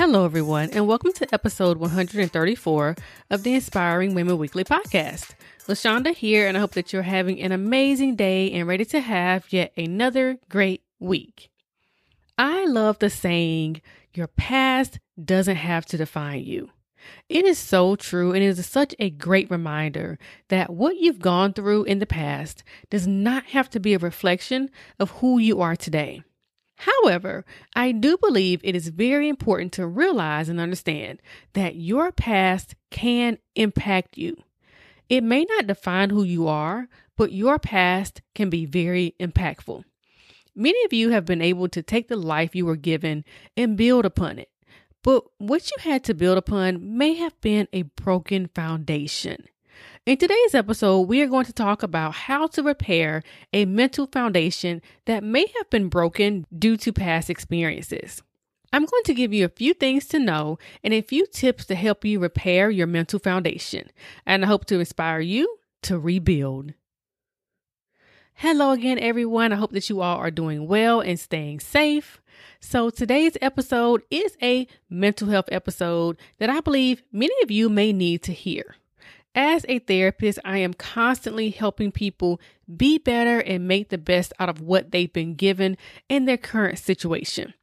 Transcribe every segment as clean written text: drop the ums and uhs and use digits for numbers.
Hello, everyone, and welcome to episode 134 of the Inspiring Women Weekly Podcast. LaShonda here, and I hope that you're having an amazing day and ready to have yet another great week. I love the saying, your past doesn't have to define you. It is so true, and it is such a great reminder that what you've gone through in the past does not have to be a reflection of who you are today. However, I do believe it is very important to realize and understand that your past can impact you. It may not define who you are, but your past can be very impactful. Many of you have been able to take the life you were given and build upon it, but what you had to build upon may have been a broken foundation. In today's episode, we are going to talk about how to repair a mental foundation that may have been broken due to past experiences. I'm going to give you a few things to know and a few tips to help you repair your mental foundation, and I hope to inspire you to rebuild. Hello again, everyone. I hope that you all are doing well and staying safe. So today's episode is a mental health episode that I believe many of you may need to hear. As a therapist, I am constantly helping people be better and make the best out of what they've been given in their current situation.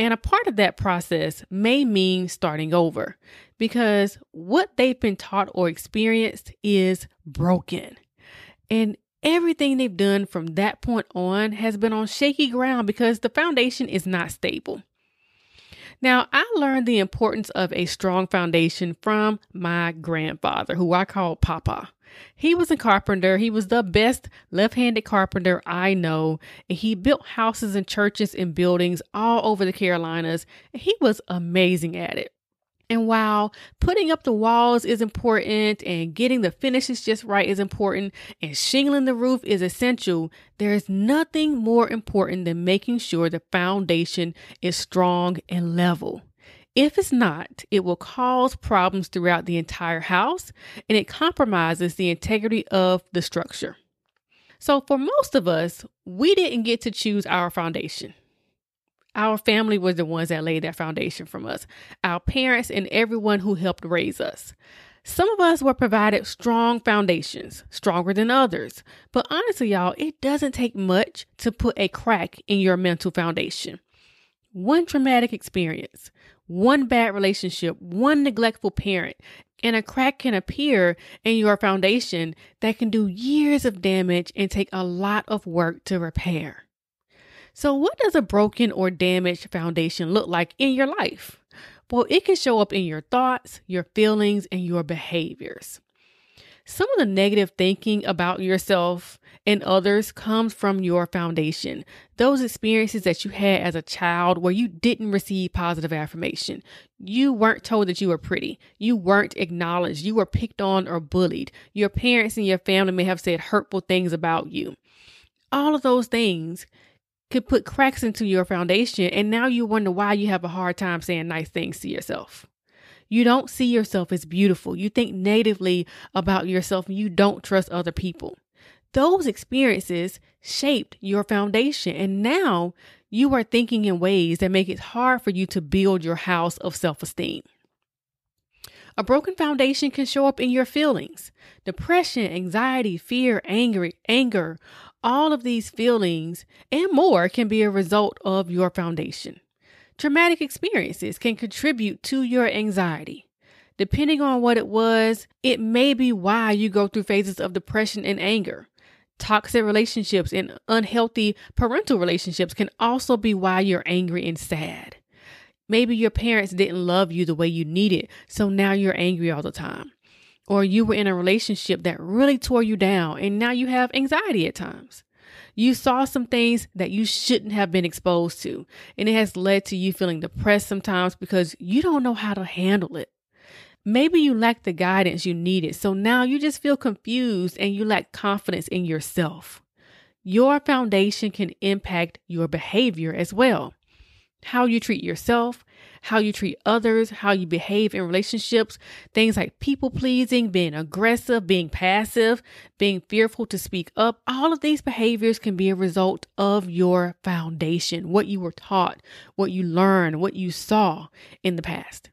And a part of that process may mean starting over, because what they've been taught or experienced is broken. And everything they've done from that point on has been on shaky ground because the foundation is not stable. Now, I learned the importance of a strong foundation from my grandfather, who I call Papa. He was a carpenter. He was the best left-handed carpenter I know. And he built houses and churches and buildings all over the Carolinas. And he was amazing at it. And while putting up the walls is important and getting the finishes just right is important and shingling the roof is essential, there is nothing more important than making sure the foundation is strong and level. If it's not, it will cause problems throughout the entire house and it compromises the integrity of the structure. So for most of us, we didn't get to choose our foundation. Our family was the ones that laid that foundation from us, our parents and everyone who helped raise us. Some of us were provided strong foundations, stronger than others. But honestly, y'all, it doesn't take much to put a crack in your mental foundation. One traumatic experience, one bad relationship, one neglectful parent, and a crack can appear in your foundation that can do years of damage and take a lot of work to repair. So what does a broken or damaged foundation look like in your life? Well, it can show up in your thoughts, your feelings, and your behaviors. Some of the negative thinking about yourself and others comes from your foundation. Those experiences that you had as a child where you didn't receive positive affirmation. You weren't told that you were pretty. You weren't acknowledged. You were picked on or bullied. Your parents and your family may have said hurtful things about you. All of those things could put cracks into your foundation, and now you wonder why you have a hard time saying nice things to yourself. You don't see yourself as beautiful. You think negatively about yourself, and you don't trust other people. Those experiences shaped your foundation, and now you are thinking in ways that make it hard for you to build your house of self-esteem. A broken foundation can show up in your feelings. Depression, anxiety, fear, anger, all of these feelings and more can be a result of your foundation. Traumatic experiences can contribute to your anxiety. Depending on what it was, it may be why you go through phases of depression and anger. Toxic relationships and unhealthy parental relationships can also be why you're angry and sad. Maybe your parents didn't love you the way you needed, so now you're angry all the time. Or you were in a relationship that really tore you down and now you have anxiety at times. You saw some things that you shouldn't have been exposed to, and it has led to you feeling depressed sometimes because you don't know how to handle it. Maybe you lack the guidance you needed. So now you just feel confused and you lack confidence in yourself. Your foundation can impact your behavior as well. How you treat yourself, how you treat others, how you behave in relationships, things like people pleasing, being aggressive, being passive, being fearful to speak up. All of these behaviors can be a result of your foundation, what you were taught, what you learned, what you saw in the past.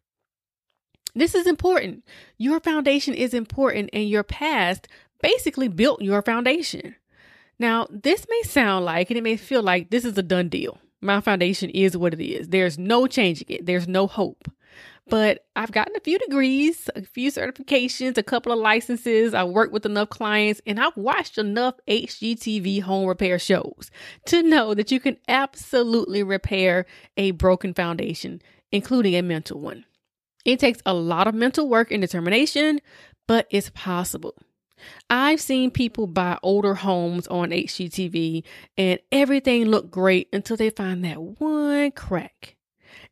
This is important. Your foundation is important, and your past basically built your foundation. Now, this may sound like, and it may feel like this is a done deal. My foundation is what it is. There's no changing it. There's no hope. But I've gotten a few degrees, a few certifications, a couple of licenses. I work with enough clients, and I've watched enough HGTV home repair shows to know that you can absolutely repair a broken foundation, including a mental one. It takes a lot of mental work and determination, but it's possible. I've seen people buy older homes on HGTV and everything looked great until they find that one crack,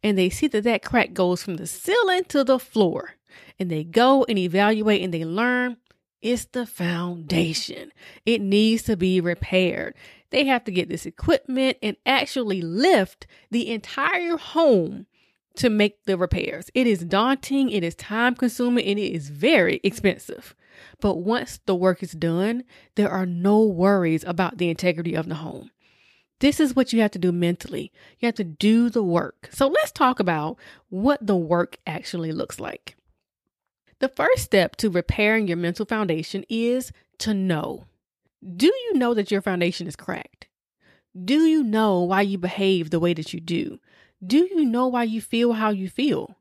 and they see that that crack goes from the ceiling to the floor, and they go and evaluate and they learn it's the foundation. It needs to be repaired. They have to get this equipment and actually lift the entire home to make the repairs. It is daunting. It is time consuming, and it is very expensive. But once the work is done, there are no worries about the integrity of the home. This is what you have to do mentally. You have to do the work. So let's talk about what the work actually looks like. The first step to repairing your mental foundation is to know. Do you know that your foundation is cracked? Do you know why you behave the way that you do? Do you know why you feel how you feel?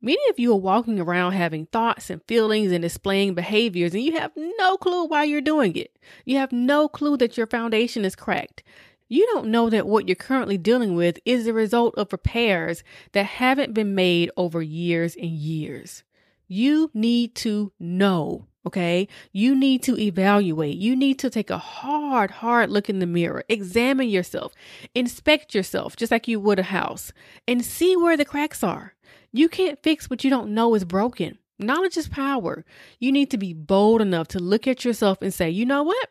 Many of you are walking around having thoughts and feelings and displaying behaviors, and you have no clue why you're doing it. You have no clue that your foundation is cracked. You don't know that what you're currently dealing with is the result of repairs that haven't been made over years and years. You need to know, okay? You need to evaluate. You need to take a hard look in the mirror, examine yourself, inspect yourself just like you would a house, and see where the cracks are. You can't fix what you don't know is broken. Knowledge is power. You need to be bold enough to look at yourself and say, you know what?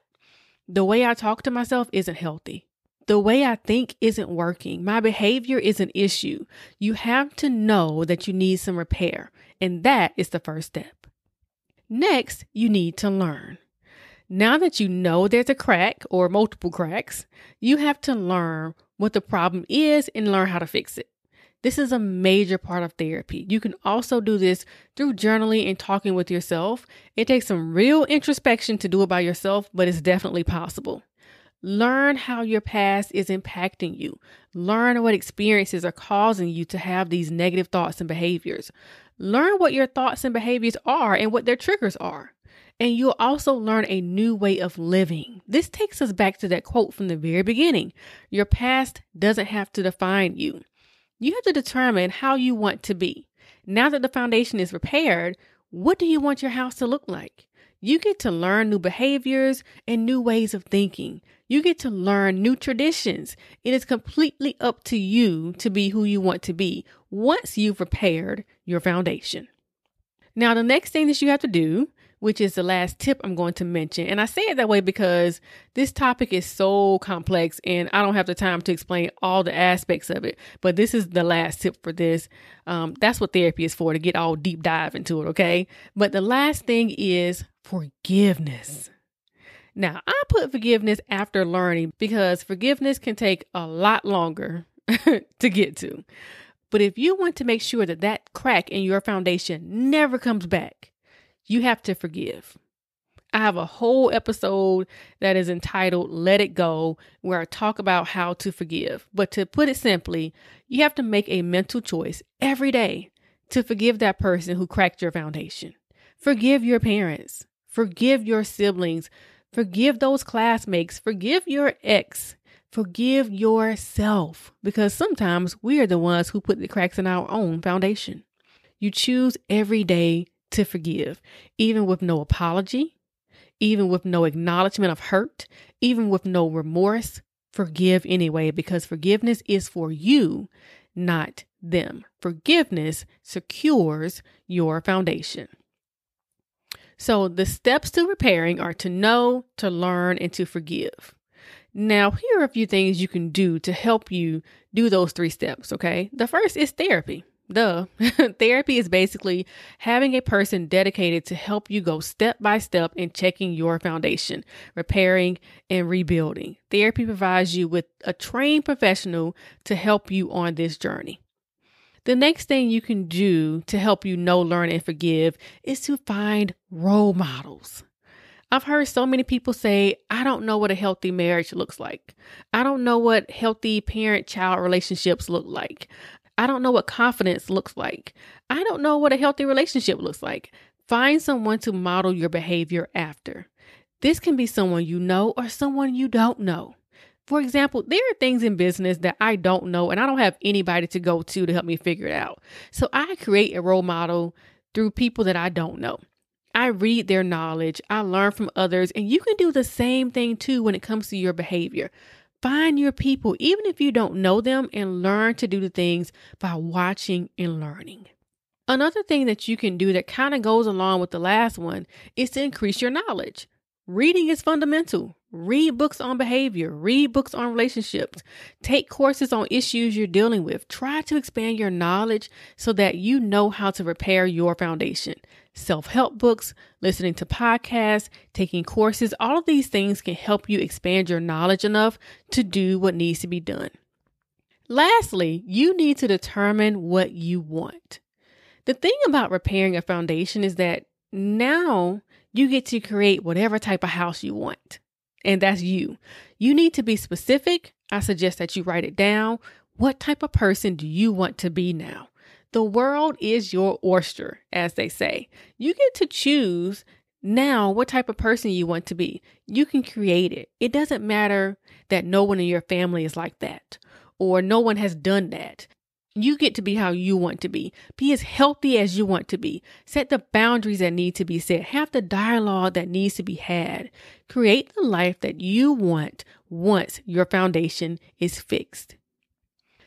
The way I talk to myself isn't healthy. The way I think isn't working. My behavior is an issue. You have to know that you need some repair, and that is the first step. Next, you need to learn. Now that you know there's a crack or multiple cracks, you have to learn what the problem is and learn how to fix it. This is a major part of therapy. You can also do this through journaling and talking with yourself. It takes some real introspection to do it by yourself, but it's definitely possible. Learn how your past is impacting you. Learn what experiences are causing you to have these negative thoughts and behaviors. Learn what your thoughts and behaviors are and what their triggers are. And you'll also learn a new way of living. This takes us back to that quote from the very beginning. Your past doesn't have to define you. You have to determine how you want to be. Now that the foundation is repaired, what do you want your house to look like? You get to learn new behaviors and new ways of thinking. You get to learn new traditions. It is completely up to you to be who you want to be once you've repaired your foundation. Now, the next thing that you have to do, which is the last tip I'm going to mention. And I say it that way because this topic is so complex and I don't have the time to explain all the aspects of it, but this is the last tip for this. That's what therapy is for, to get all deep dive into it, okay? But the last thing is forgiveness. Now, I put forgiveness after learning because forgiveness can take a lot longer to get to. But if you want to make sure that that crack in your foundation never comes back, you have to forgive. I have a whole episode that is entitled Let It Go, where I talk about how to forgive. But to put it simply, you have to make a mental choice every day to forgive that person who cracked your foundation. Forgive your parents. Forgive your siblings. Forgive those classmates. Forgive your ex. Forgive yourself, because sometimes we are the ones who put the cracks in our own foundation. You choose every day to forgive, even with no apology, even with no acknowledgement of hurt, even with no remorse. Forgive anyway, because forgiveness is for you, not them. Forgiveness secures your foundation. So the steps to repairing are to know, to learn, and to forgive. Now, here are a few things you can do to help you do those three steps, okay? The first is therapy. Duh. Therapy is basically having a person dedicated to help you go step by step in checking your foundation, repairing and rebuilding. Therapy provides you with a trained professional to help you on this journey. The next thing you can do to help you know, learn, and forgive is to find role models. I've heard so many people say, I don't know what a healthy marriage looks like. I don't know what healthy parent-child relationships look like. I don't know what confidence looks like. I don't know what a healthy relationship looks like. Find someone to model your behavior after. This can be someone you know or someone you don't know. For example, there are things in business that I don't know and I don't have anybody to go to help me figure it out. So I create a role model through people that I don't know. I read their knowledge. I learn from others. And you can do the same thing too when it comes to your behavior. Find your people, even if you don't know them, and learn to do the things by watching and learning. Another thing that you can do that kind of goes along with the last one is to increase your knowledge. Reading is fundamental. Read books on behavior. Read books on relationships. Take courses on issues you're dealing with. Try to expand your knowledge so that you know how to repair your foundation. Self-help books, listening to podcasts, taking courses, all of these things can help you expand your knowledge enough to do what needs to be done. Lastly, you need to determine what you want. The thing about repairing a foundation is that now you get to create whatever type of house you want, and that's you. You need to be specific. I suggest that you write it down. What type of person do you want to be now? The world is your oyster, as they say. You get to choose now what type of person you want to be. You can create it. It doesn't matter that no one in your family is like that or no one has done that. You get to be how you want to be. Be as healthy as you want to be. Set the boundaries that need to be set. Have the dialogue that needs to be had. Create the life that you want once your foundation is fixed.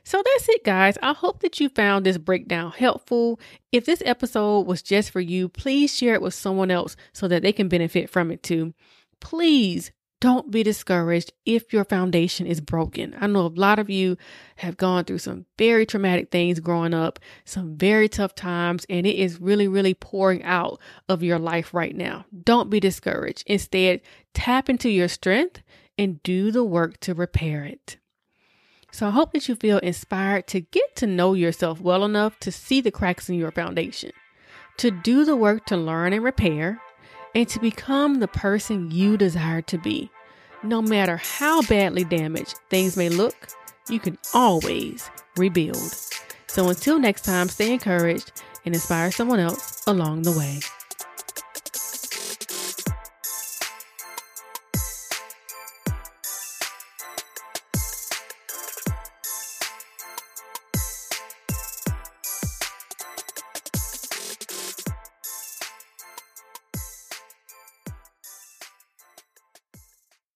So that's it, guys. I hope that you found this breakdown helpful. If this episode was just for you, please share it with someone else so that they can benefit from it too. Please don't be discouraged if your foundation is broken. I know a lot of you have gone through some very traumatic things growing up, some very tough times, and it is really, really pouring out of your life right now. Don't be discouraged. Instead, tap into your strength and do the work to repair it. So I hope that you feel inspired to get to know yourself well enough to see the cracks in your foundation, to do the work to learn and repair, and to become the person you desire to be. No matter how badly damaged things may look, you can always rebuild. So until next time, stay encouraged and inspire someone else along the way.